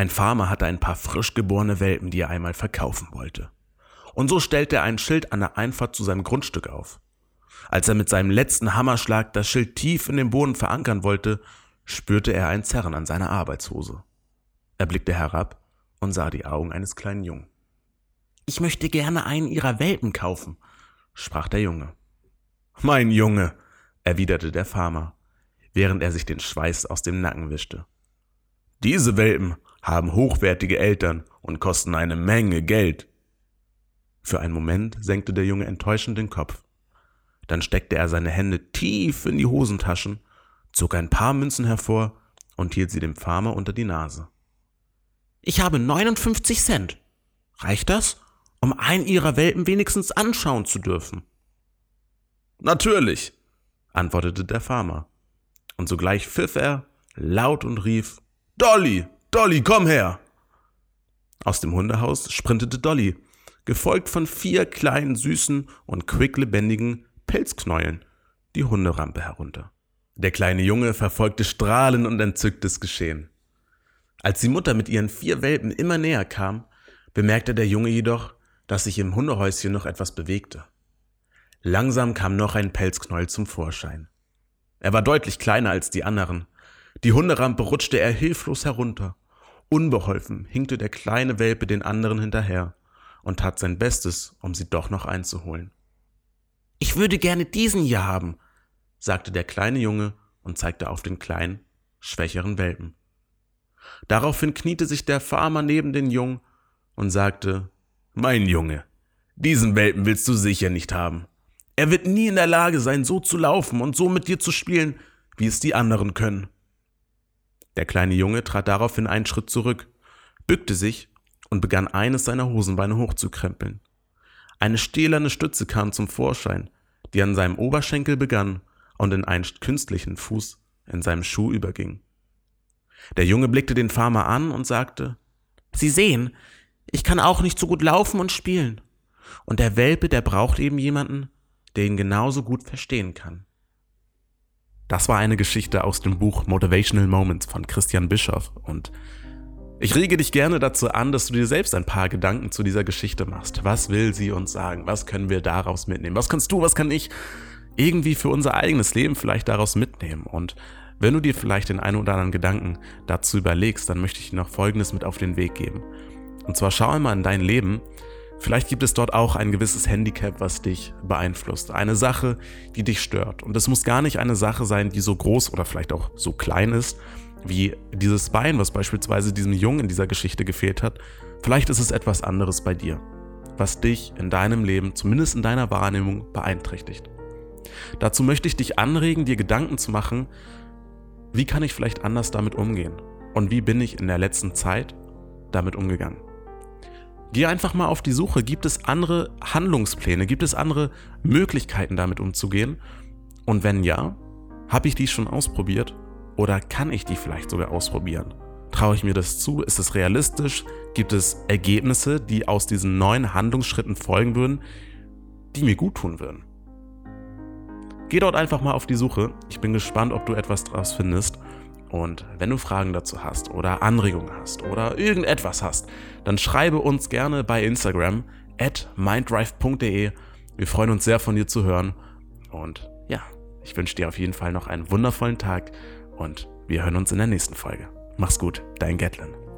Ein Farmer hatte ein paar frisch geborene Welpen, die er einmal verkaufen wollte. Und so stellte er ein Schild an der Einfahrt zu seinem Grundstück auf. Als er mit seinem letzten Hammerschlag das Schild tief in den Boden verankern wollte, spürte er ein Zerren an seiner Arbeitshose. Er blickte herab und sah die Augen eines kleinen Jungen. »Ich möchte gerne einen Ihrer Welpen kaufen«, sprach der Junge. »Mein Junge«, erwiderte der Farmer, während er sich den Schweiß aus dem Nacken wischte. »Diese Welpen haben hochwertige Eltern und kosten eine Menge Geld.« Für einen Moment senkte der Junge enttäuschend den Kopf. Dann steckte er seine Hände tief in die Hosentaschen, zog ein paar Münzen hervor und hielt sie dem Farmer unter die Nase. »Ich habe 59 Cent. Reicht das, um einen Ihrer Welpen wenigstens anschauen zu dürfen?« »Natürlich«, antwortete der Farmer. Und sogleich pfiff er laut und rief: »Dolly, Dolly, komm her!« Aus dem Hundehaus sprintete Dolly, gefolgt von 4 kleinen, süßen und quicklebendigen Pelzknäueln, die Hunderampe herunter. Der kleine Junge verfolgte strahlend und entzückt das Geschehen. Als die Mutter mit ihren 4 Welpen immer näher kam, bemerkte der Junge jedoch, dass sich im Hundehäuschen noch etwas bewegte. Langsam kam noch ein Pelzknäuel zum Vorschein. Er war deutlich kleiner als die anderen. Die Hunderampe rutschte er hilflos herunter. Unbeholfen hinkte der kleine Welpe den anderen hinterher und tat sein Bestes, um sie doch noch einzuholen. »Ich würde gerne diesen hier haben«, sagte der kleine Junge und zeigte auf den kleinen, schwächeren Welpen. Daraufhin kniete sich der Farmer neben den Jungen und sagte: »Mein Junge, diesen Welpen willst du sicher nicht haben. Er wird nie in der Lage sein, so zu laufen und so mit dir zu spielen, wie es die anderen können.« Der kleine Junge trat daraufhin einen Schritt zurück, bückte sich und begann eines seiner Hosenbeine hochzukrempeln. Eine stählerne Stütze kam zum Vorschein, die an seinem Oberschenkel begann und in einen künstlichen Fuß in seinem Schuh überging. Der Junge blickte den Farmer an und sagte: »Sie sehen, ich kann auch nicht so gut laufen und spielen. Und der Welpe, der braucht eben jemanden, der ihn genauso gut verstehen kann.« Das war eine Geschichte aus dem Buch Motivational Moments von Christian Bischoff, und ich rege dich gerne dazu an, dass du dir selbst ein paar Gedanken zu dieser Geschichte machst. Was will sie uns sagen? Was können wir daraus mitnehmen? Was kannst du, was kann ich irgendwie für unser eigenes Leben vielleicht daraus mitnehmen? Und wenn du dir vielleicht den einen oder anderen Gedanken dazu überlegst, dann möchte ich dir noch Folgendes mit auf den Weg geben. Und zwar schau einmal in dein Leben. Vielleicht gibt es dort auch ein gewisses Handicap, was dich beeinflusst. Eine Sache, die dich stört. Und es muss gar nicht eine Sache sein, die so groß oder vielleicht auch so klein ist, wie dieses Bein, was beispielsweise diesem Jungen in dieser Geschichte gefehlt hat. Vielleicht ist es etwas anderes bei dir, was dich in deinem Leben, zumindest in deiner Wahrnehmung, beeinträchtigt. Dazu möchte ich dich anregen, dir Gedanken zu machen: Wie kann ich vielleicht anders damit umgehen? Und wie bin ich in der letzten Zeit damit umgegangen? Geh einfach mal auf die Suche. Gibt es andere Handlungspläne? Gibt es andere Möglichkeiten, damit umzugehen? Und wenn ja, habe ich die schon ausprobiert? Oder kann ich die vielleicht sogar ausprobieren? Traue ich mir das zu? Ist es realistisch? Gibt es Ergebnisse, die aus diesen neuen Handlungsschritten folgen würden, die mir gut tun würden? Geh dort einfach mal auf die Suche. Ich bin gespannt, ob du etwas draus findest. Und wenn du Fragen dazu hast oder Anregungen hast oder irgendetwas hast, dann schreibe uns gerne bei Instagram @minddrive.de. Wir freuen uns sehr, von dir zu hören. Und ja, ich wünsche dir auf jeden Fall noch einen wundervollen Tag. Und wir hören uns in der nächsten Folge. Mach's gut, dein Gatlin.